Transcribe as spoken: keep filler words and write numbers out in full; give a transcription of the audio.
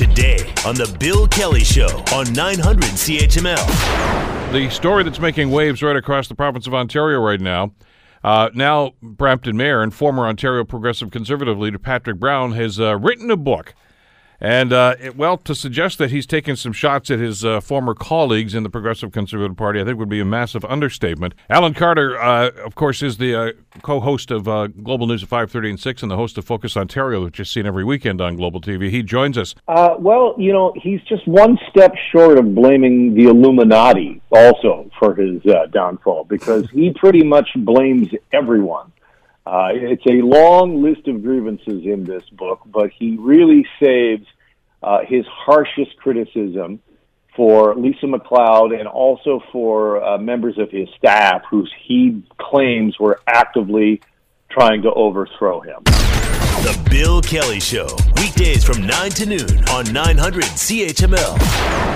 today on The Bill Kelly Show on nine hundred C H M L. The story that's making waves right across the province of Ontario right now, uh, now Brampton Mayor and former Ontario Progressive Conservative leader Patrick Brown has uh, written a book. And, uh, it, well, to suggest that he's taken some shots at his uh, former colleagues in the Progressive Conservative Party, I think would be a massive understatement. Alan Carter, uh, of course, is the uh, co-host of uh, Global News at five thirty and six and the host of Focus Ontario, which is seen every weekend on Global T V. He joins us. Uh, well, you know, he's just one step short of blaming the Illuminati also for his uh, downfall, because he pretty much blames everyone. Uh, it's a long list of grievances in this book, but he really saves uh, his harshest criticism for Lisa McLeod and also for uh, members of his staff who he claims were actively trying to overthrow him. The Bill Kelly Show, weekdays from nine to noon on nine hundred C H M L.